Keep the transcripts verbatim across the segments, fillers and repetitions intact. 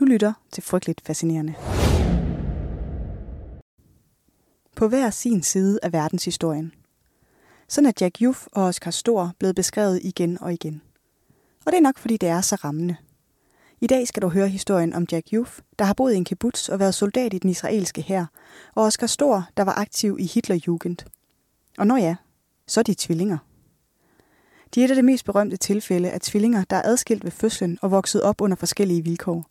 Du lytter til Frygteligt Fascinerende. På hver sin side af verdenshistorien. Sådan er Jack Yufe og Oskar Stöhr blevet beskrevet igen og igen. Og det er nok, fordi det er så rammende. I dag skal du høre historien om Jack Yufe, der har boet i en kibbutz og været soldat i den israelske hær, og Oskar Stöhr, der var aktiv i Hitlerjugend. Og når ja, så er de tvillinger. De er et af det mest berømte tilfælde af tvillinger, der er adskilt ved fødslen og vokset op under forskellige vilkår.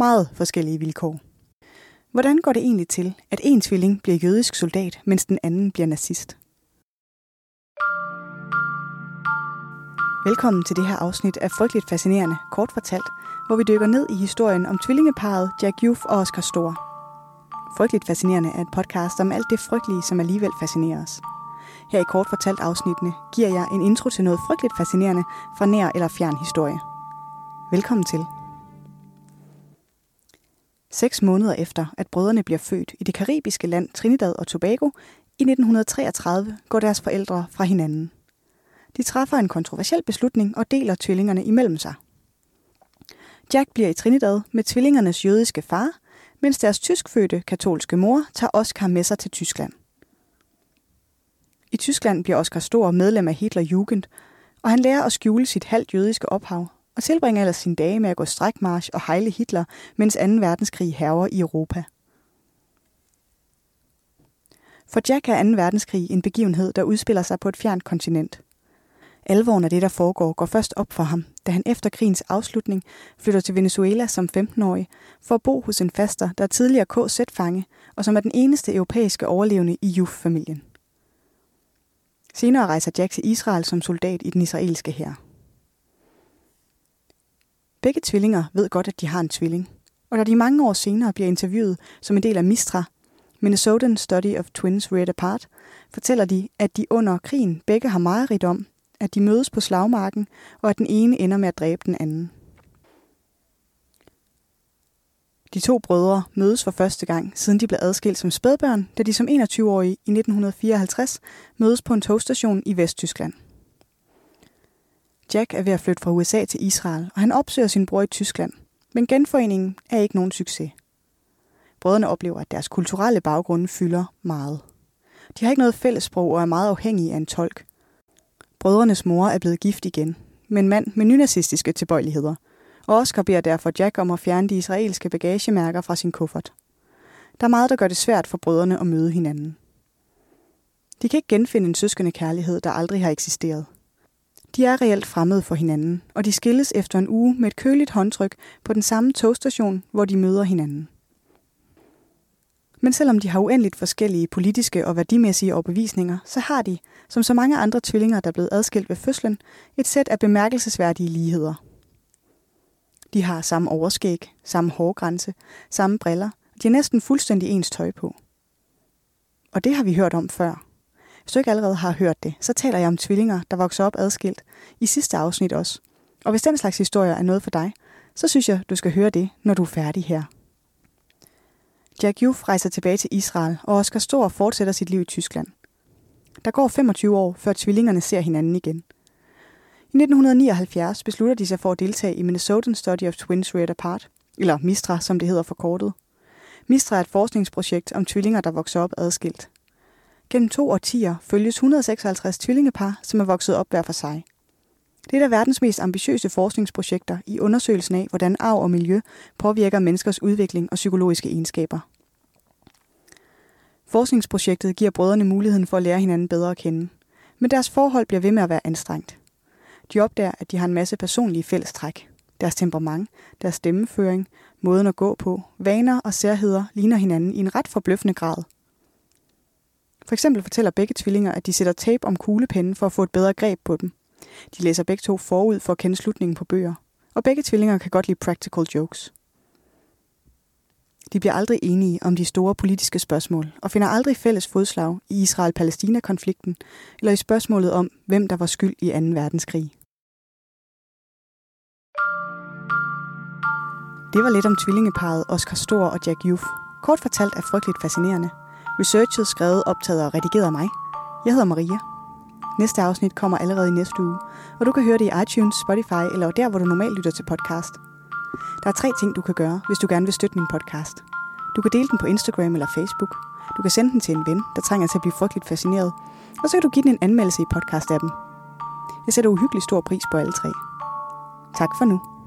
Meget forskellige vilkår. Hvordan går det egentlig til, at en tvilling bliver jødisk soldat, mens den anden bliver nazist? Velkommen til det her afsnit af Frygteligt Fascinerende, kort fortalt, hvor vi dykker ned i historien om tvillingeparet Jack Yufe og Oskar Stöhr. Frygteligt Fascinerende er et podcast om alt det frygtelige, som alligevel fascinerer os. Her i kort fortalt afsnittene giver jeg en intro til noget frygteligt fascinerende fra nær eller fjern historie. Velkommen til. Seks måneder efter, at brødrene bliver født i det karibiske land Trinidad og Tobago i nitten treogtredive, går deres forældre fra hinanden. De træffer en kontroversiel beslutning og deler tvillingerne imellem sig. Jack bliver i Trinidad med tvillingernes jødiske far, mens deres tyskfødte katolske mor tager Oskar med sig til Tyskland. I Tyskland bliver Oskar Stöhr medlem af Hitlerjugend, og han lærer at skjule sit halvt jødiske ophav og tilbringer ellers sine dage med at gå strækmarsch og hejle Hitler, mens anden verdenskrig hærger i Europa. For Jack er anden verdenskrig en begivenhed, der udspiller sig på et fjernt kontinent. Alvoren af det, der foregår, går først op for ham, da han efter krigens afslutning flytter til Venezuela som femtenårig for at bo hos en faster, der er tidligere K Z-fange, og som er den eneste europæiske overlevende i Yufe-familien. Senere rejser Jack til Israel som soldat i den israelske hær. Begge tvillinger ved godt, at de har en tvilling, og da de mange år senere bliver interviewet som en del af Mistra, Minnesota Study of Twins Reared Apart, fortæller de, at de under krigen begge har mareridt om, at de mødes på slagmarken, og at den ene ender med at dræbe den anden. De to brødre mødes for første gang, siden de blev adskilt som spædbørn, da de som enogtyve-årige i nitten fireoghalvtreds mødes på en togstation i Vesttyskland. Jack er ved at flytte fra U S A til Israel, og han opsøger sin bror i Tyskland, men genforeningen er ikke nogen succes. Brødrene oplever, at deres kulturelle baggrunde fylder meget. De har ikke noget fællessprog og er meget afhængige af en tolk. Brødrenes mor er blevet gift igen, med en mand med nynazistiske tilbøjeligheder, og Oskar beder derfor Jack om at fjerne de israelske bagagemærker fra sin kuffert. Der er meget, der gør det svært for brødrene at møde hinanden. De kan ikke genfinde en søskende kærlighed, der aldrig har eksisteret. De er reelt fremmede for hinanden, og de skilles efter en uge med et køligt håndtryk på den samme togstation, hvor de møder hinanden. Men selvom de har uendeligt forskellige politiske og værdimæssige overbevisninger, så har de, som så mange andre tvillinger, der er blevet adskilt ved fødslen, et sæt af bemærkelsesværdige ligheder. De har samme overskæg, samme hårgrænse, samme briller, og de har næsten fuldstændig ens tøj på. Og det har vi hørt om før. Hvis du ikke allerede har hørt det, så taler jeg om tvillinger, der vokser op adskilt, i sidste afsnit også. Og hvis den slags historier er noget for dig, så synes jeg, du skal høre det, når du er færdig her. Jack Yufe rejser tilbage til Israel, og Oskar Stöhr fortsætter sit liv i Tyskland. Der går femogtyve år, før tvillingerne ser hinanden igen. I nitten nioghalvfjerds beslutter de sig for at deltage i Minnesota Study of Twins Reared Apart, eller Mistra, som det hedder forkortet. Mistra er et forskningsprojekt om tvillinger, der vokser op adskilt. Gennem to årtier følges et hundrede og seksoghalvtreds tvillingepar, som er vokset op hver for sig. Det er et af verdens mest ambitiøse forskningsprojekter i undersøgelsen af, hvordan arv og miljø påvirker menneskers udvikling og psykologiske egenskaber. Forskningsprojektet giver brødrene muligheden for at lære hinanden bedre at kende, men deres forhold bliver ved med at være anstrengt. De opdager, at de har en masse personlige fællestræk. Deres temperament, deres stemmeføring, måden at gå på, vaner og særheder ligner hinanden i en ret forbløffende grad. For eksempel fortæller begge tvillinger, at de sætter tape om kuglepinden for at få et bedre greb på dem. De læser begge to forud for at kende slutningen på bøger, og begge tvillinger kan godt lide practical jokes. De bliver aldrig enige om de store politiske spørgsmål, og finder aldrig fælles fodslag i Israel-Palæstina-konflikten, eller i spørgsmålet om, hvem der var skyld i anden verdenskrig. Det var lidt om tvillingeparet Oskar Stöhr og Jack Yufe. Kort fortalt er Frygteligt Fascinerende. Researchet skrevet, optaget og redigeret af mig. Jeg hedder Maria. Næste afsnit kommer allerede i næste uge, og du kan høre det i iTunes, Spotify eller der, hvor du normalt lytter til podcast. Der er tre ting, du kan gøre, hvis du gerne vil støtte min podcast. Du kan dele den på Instagram eller Facebook. Du kan sende den til en ven, der trænger til at blive frygteligt fascineret. Og så kan du give den en anmeldelse i podcast-appen. Jeg sætter uhyggelig stor pris på alle tre. Tak for nu.